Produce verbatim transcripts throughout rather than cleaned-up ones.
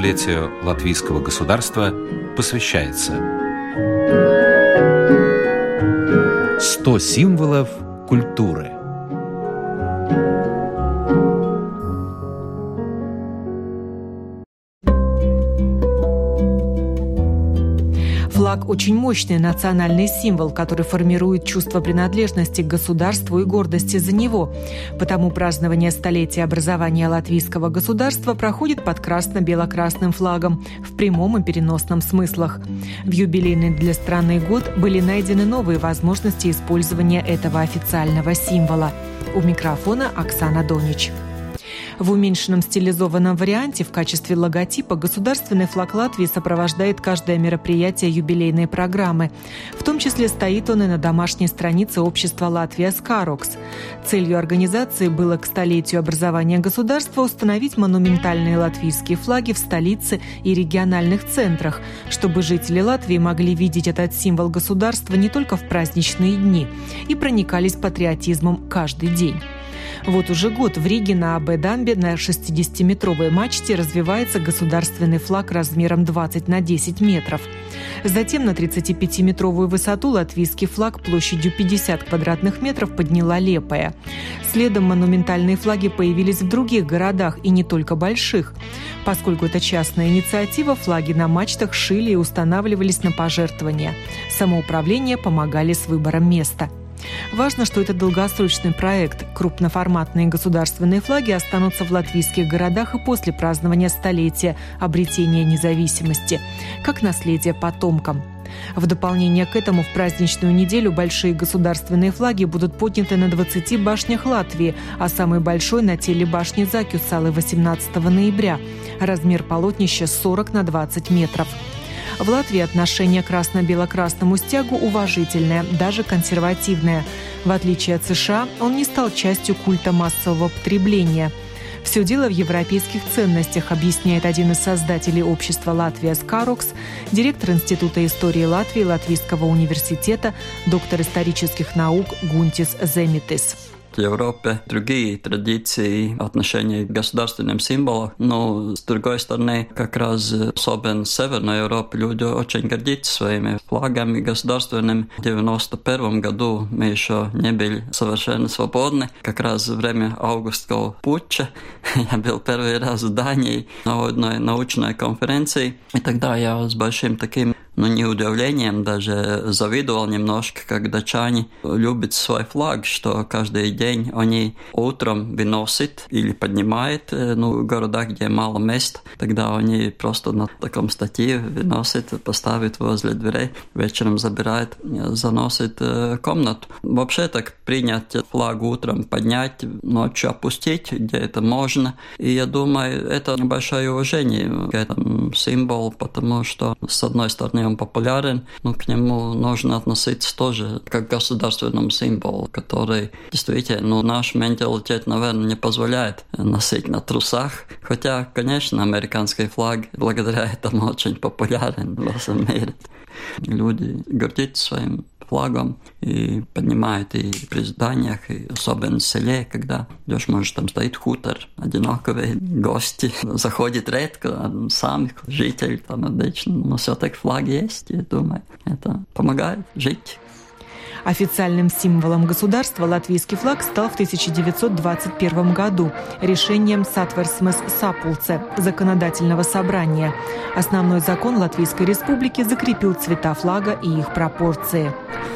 сто летию латвийского государства посвящается. сто символов культуры. Флаг – очень мощный национальный символ, который формирует чувство принадлежности к государству и гордости за него. Потому празднование столетия образования латвийского государства проходит под красно-бело-красным флагом в прямом и переносном смыслах. В юбилейный для страны год были найдены новые возможности использования этого официального символа. У микрофона Оксана Донич. В уменьшенном стилизованном варианте в качестве логотипа государственный флаг Латвии сопровождает каждое мероприятие юбилейной программы. В том числе стоит он и на домашней странице общества «Латвия Скарокс». Целью организации было к столетию образования государства установить монументальные латвийские флаги в столице и региональных центрах, чтобы жители Латвии могли видеть этот символ государства не только в праздничные дни и проникались патриотизмом каждый день. Вот уже год в Риге на АБ-дамбе на шестидесятиметровой мачте развивается государственный флаг размером двадцать на десять метров. Затем на тридцатипятиметровую высоту латвийский флаг площадью пятьдесят квадратных метров подняла Лепая. Следом монументальные флаги появились в других городах и не только больших. Поскольку это частная инициатива, флаги на мачтах шили и устанавливались на пожертвования. Самоуправление помогали с выбором места. Важно, что это долгосрочный проект. Крупноформатные государственные флаги останутся в латвийских городах и после празднования столетия обретения независимости, как наследие потомкам. В дополнение к этому в праздничную неделю большие государственные флаги будут подняты на двадцати башнях Латвии, а самый большой на теле башни Закюсалы восемнадцатого ноября. Размер полотнища сорок на двадцать метров. В Латвии отношение к красно-бело-красному стягу уважительное, даже консервативное. В отличие от США, он не стал частью культа массового потребления. Все дело в европейских ценностях, объясняет один из создателей общества «Латвия Скарокс», директор Института истории Латвии Латвийского университета, доктор исторических наук Гунтис Земитис. В Европе другие традиции отношения к государственным символам, но, с другой стороны, как раз особенно в Северной Европе люди очень гордятся своими флагами государственными. В девяносто первом году мы еще не были совершенно свободны, как раз во время августского путча. Я был первый раз в Дании на одной научной конференции, и тогда я с большим таким... но не удивлением, даже завидовал немножко, как датчане любят свой флаг, что каждый день они утром выносят или поднимают, ну, в городах, где мало мест, тогда они просто на таком стативе выносят, поставят возле дверей, вечером забирают, заносят комнату. Вообще так принять флаг утром, поднять, ночью опустить, где это можно. И я думаю, это большое уважение к этому символу, потому что, с одной стороны, он популярен, но к нему нужно относиться тоже как к государственному символу, который действительно, ну, наш менталитет, наверное, не позволяет носить на трусах. Хотя, конечно, американский флаг благодаря этому очень популярен во всем мире. Люди гордятся своим флагом и поднимают и при зданиях, и особенно в селе, когда идешь, может, там стоит хутор, одинаковые гости, заходит редко, сам житель там обычно, но все-таки флаг есть, я думаю, это помогает жить. Официальным символом государства латвийский флаг стал в тысяча девятьсот двадцать первом году решением Сатверсмес Сапулце законодательного собрания. Основной закон Латвийской Республики закрепил цвета флага и их пропорции.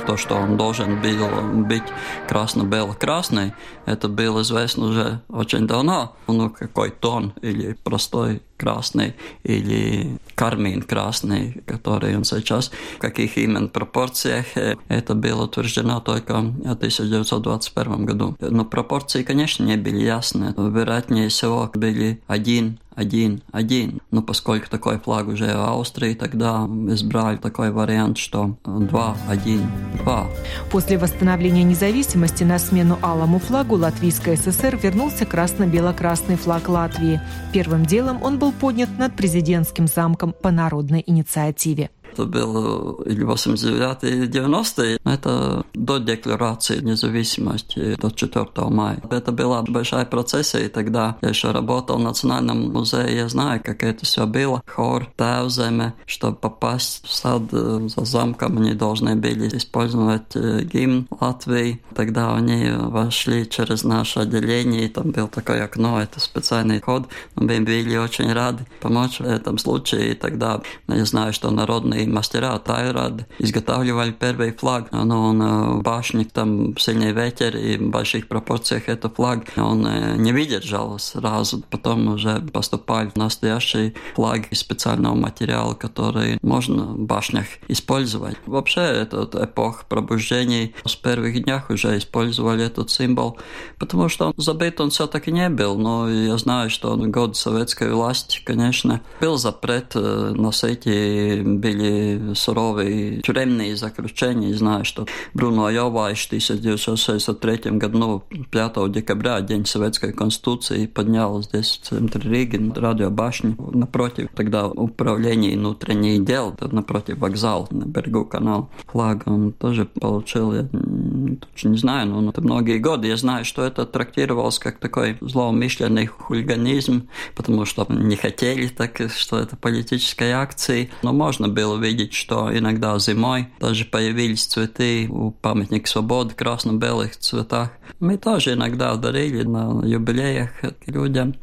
То, что он должен был быть красно-бело-красный, это было известно уже очень давно. Ну, какой тон или простой красный или кармин красный, который он сейчас, в каких именно пропорциях, это было утверждено только в тысяча девятьсот двадцать первом году. Но пропорции, конечно, не были ясны. Вероятнее всего, были один, один, один. Но поскольку такой флаг уже в Австрии, тогда избрали такой вариант, что два, один, два. После восстановления независимости на смену алому флагу Латвийской ССР вернулся красно-бело-красный флаг Латвии. Первым делом он был поднят над президентским замком по народной инициативе. это было или восемьдесят девятый, или девяностый. Это до декларации независимости, до четвёртого мая. Это была большая процессия, и тогда я еще работал в Национальном музее, я знаю, как это все было. Хор, Тауземе, чтобы попасть в сад за замком, они должны были использовать гимн Латвии. Тогда они вошли через наше отделение, и там было такое окно, это специальный ход. Мы были очень рады помочь в этом случае, и тогда я знаю, что народные мастера Тайрады изготавливали первый флаг. Но он башник, там сильный ветер, и в больших пропорциях этот флаг он не выдержал сразу. Потом уже поступали настоящие флаги из специального материала, который можно в башнях использовать. Вообще, эта эпоха пробуждений, с первых днях уже использовали этот символ, потому что забыт он все-таки не был. Но я знаю, что в годы советской власти, конечно, был запрет носить, и были суровые тюремные заключения. Знаю, что Бруно Йовайш в тысяча девятьсот шестьдесят третьем году, пятого декабря, День Советской Конституции, поднял здесь в центре Риги радиобашню напротив тогда управления внутренних дел, напротив вокзала, на берегу канала. Флаг он тоже получил, я точно не знаю, но это многие годы. Я знаю, что это трактировалось как такой злоумышленный хулиганизм, потому что не хотели так, что это политическая акция. Но можно было видеть, что иногда зимой даже появились цветы у памятника свободы в красно-белых цветах. Мы тоже иногда дарили на юбилеях людям.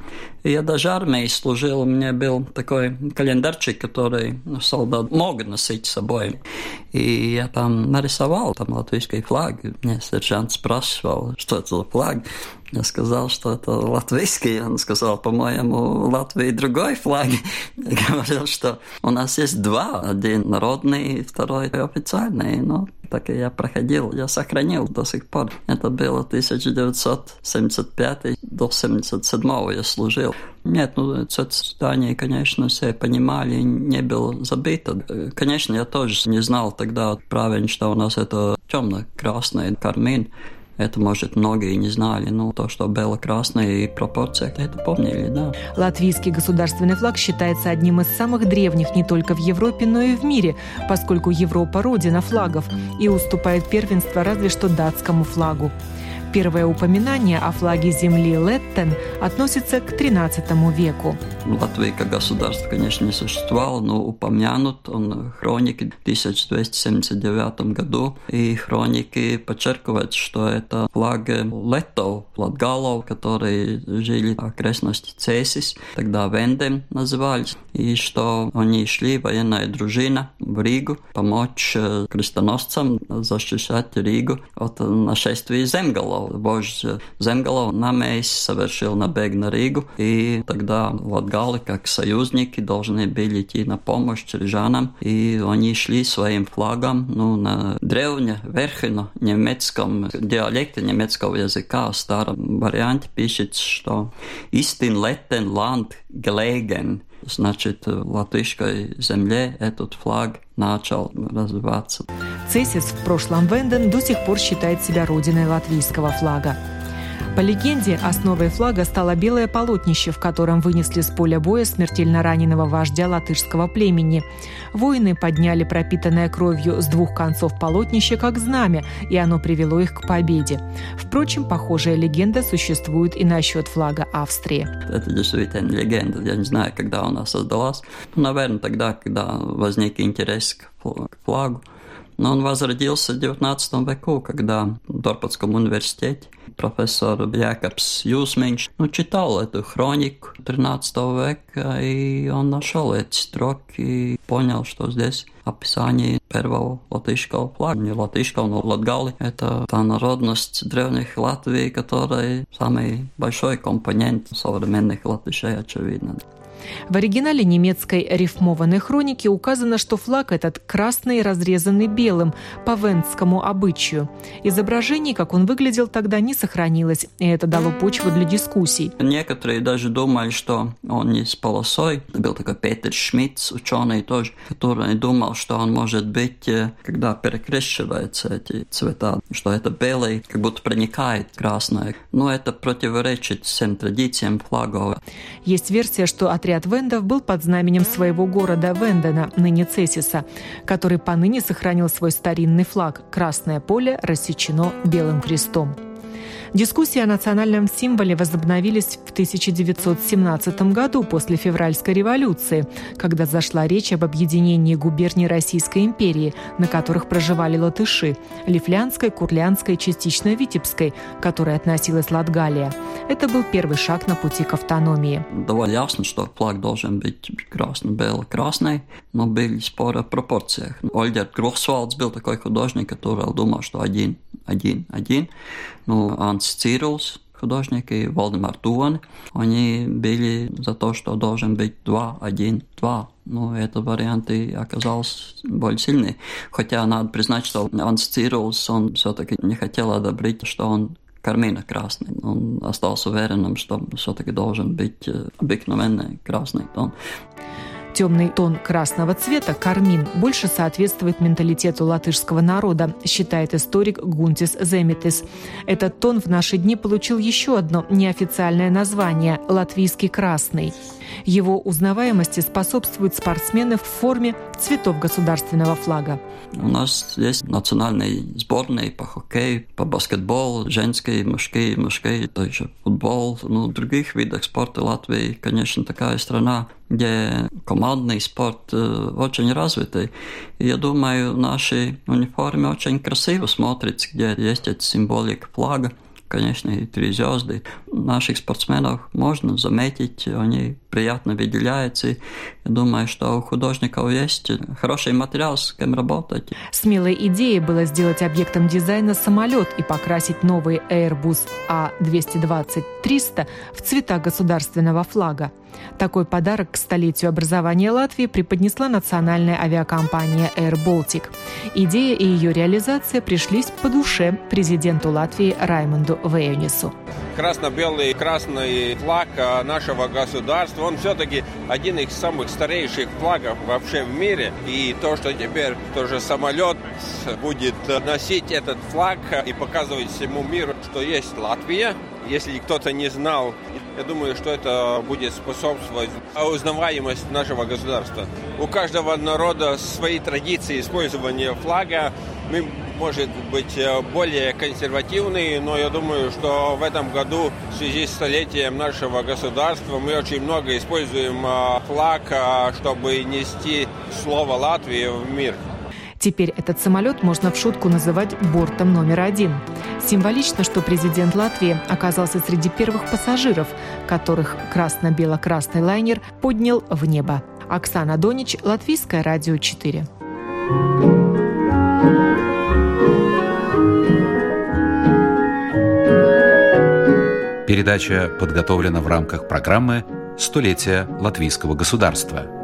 И я даже армии служил, у меня был такой календарчик, который солдат мог носить с собой. И я там нарисовал там латвийский флаг. Мне сержант спрашивал, что это за флаг. Я сказал, что это латвийский. Он сказал, по-моему, в Латвии другой флаг. Я говорил, что у нас есть два. Один народный, второй официальный. Но так и я проходил, я сохранил до сих пор. Это было тысяча девятьсот семьдесят пятый до семьдесят седьмого я служил. Нет, ну, соцсетание, конечно, все понимали, не было забыто. Конечно, я тоже не знал тогда правильно, что у нас это темно-красный кармин. Это, может, многие не знали, но то, что бело-красные пропорции, это помнили, да. Латвийский государственный флаг считается одним из самых древних не только в Европе, но и в мире, поскольку Европа – родина флагов и уступает первенство разве что датскому флагу. Первое упоминание о флаге земли Леттен относится к тринадцатому веку. Латвия как государство, конечно, не существовало, но упомянут он в хронике в тысяча двести семьдесят девятом году. И хроники подчеркивают, что это флаг леттов, латгалов, которые жили в окрестности Цесис, тогда Вендем назывались, и что они шли, военная дружина, в Ригу, помочь крестоносцам защищать Ригу от нашествия земголов. Вождь земголов Намейс совершил набег на Ригу, и тогда латгалы, как союзники, должны были идти на помощь рижанам, и они шли своим флагом, ну, на древневерхно немецком диалекте немецкого языка, в старом варианте пишет, что «Истин леттен ланд глейген», значит, в латышской земле этот флаг начал развиваться. Цесис, в прошлом Венден, до сих пор считает себя родиной латвийского флага. По легенде, основой флага стало белое полотнище, в котором вынесли с поля боя смертельно раненого вождя латышского племени. Воины подняли пропитанное кровью с двух концов полотнище как знамя, и оно привело их к победе. Впрочем, похожая легенда существует и насчет флага Австрии. Это действительно легенда. Я не знаю, когда она создалась. Ну, наверное, тогда, когда возник интерес к флагу. Но он возродился в девятнадцатом веку, когда в Дорпатском университете профессор Брякапс Юзменч ну, читал эту хронику тринадцатого века, и он нашел эти строки и понял, что здесь описание первого латышского флага. Не латышского, но латгалы. Это та народность древних Латвии, которая самый большой компонент современных латышей, очевидно. В оригинале немецкой рифмованной хроники указано, что флаг этот красный, разрезанный белым, по вендскому обычаю. Изображений, как он выглядел, тогда не сохранилось, и это дало почву для дискуссий. Некоторые даже думали, что он не с полосой. Был такой Петер Шмидт, ученый тоже, который думал, что он может быть, когда перекрещиваются эти цвета, что это белый, как будто проникает красное. Но это противоречит всем традициям флагов. Есть версия, что отряд Отряд вендов был под знаменем своего города Вендена, ныне Цесиса, который поныне сохранил свой старинный флаг – красное поле рассечено белым крестом. Дискуссии о национальном символе возобновились в тысяча девятьсот семнадцатом году после Февральской революции, когда зашла речь об объединении губерний Российской империи, на которых проживали латыши – Лифлянской, Курлянской, частично Витебской, к которой относилась Латгалия. Это был первый шаг на пути к автономии. Довольно ясно, что флаг должен быть красно-бело-красный, но были споры о пропорциях. Ольгер Грухсвальц был такой художник, который думал, что один, один, один. Ну, Анс Цирус, художник, и Вальдемар Туан, они были за то, что должен быть два, один, два. Но этот вариант и оказался более сильный. Хотя надо признать, что Анс Цирус, он все-таки не хотел одобрить, что он кармина красный. Он остался уверенным, что все-таки должен быть обыкновенный красный тон. Темный тон красного цвета, кармин, больше соответствует менталитету латышского народа, считает историк Гунтис Земитис. Этот тон в наши дни получил еще одно неофициальное название – латвийский красный. Его узнаваемости способствуют спортсмены в форме цветов государственного флага. У нас есть национальные сборные по хоккею, по баскетболу, женские, мужские, мужские, также футбол. Ну, в других видах спорта Латвии, конечно, такая страна, где командный спорт очень развитый. И я думаю, наши униформы очень красиво смотрятся, где есть эта символика флага. Конечно, и три звезды. Наших спортсменов можно заметить, они приятно выделяются. Я думаю, что у художников есть хороший материал, с кем работать. Смелой идеей было сделать объектом дизайна самолет и покрасить новый Airbus А двести двадцать триста в цвета государственного флага. Такой подарок к столетию образования Латвии преподнесла национальная авиакомпания AirBaltic. Идея и ее реализация пришлись по душе президенту Латвии Раймонду Вейонису. Красно-белый, красный флаг нашего государства, он все-таки один из самых старейших флагов вообще в мире. И то, что теперь тоже самолет будет носить этот флаг и показывать всему миру, что есть Латвия, если кто-то не знал, я думаю, что это будет способствовать узнаваемости нашего государства. У каждого народа свои традиции использования флага. Мы, может быть, более консервативные, но я думаю, что в этом году в связи с столетием нашего государства мы очень много используем флаг, чтобы нести слово Латвии в мир. Теперь этот самолет можно в шутку называть бортом номер один. Символично, что президент Латвии оказался среди первых пассажиров, которых красно-бело-красный лайнер поднял в небо. Оксана Донич, Латвийское радио четыре. Передача подготовлена в рамках программы «Столетие латвийского государства».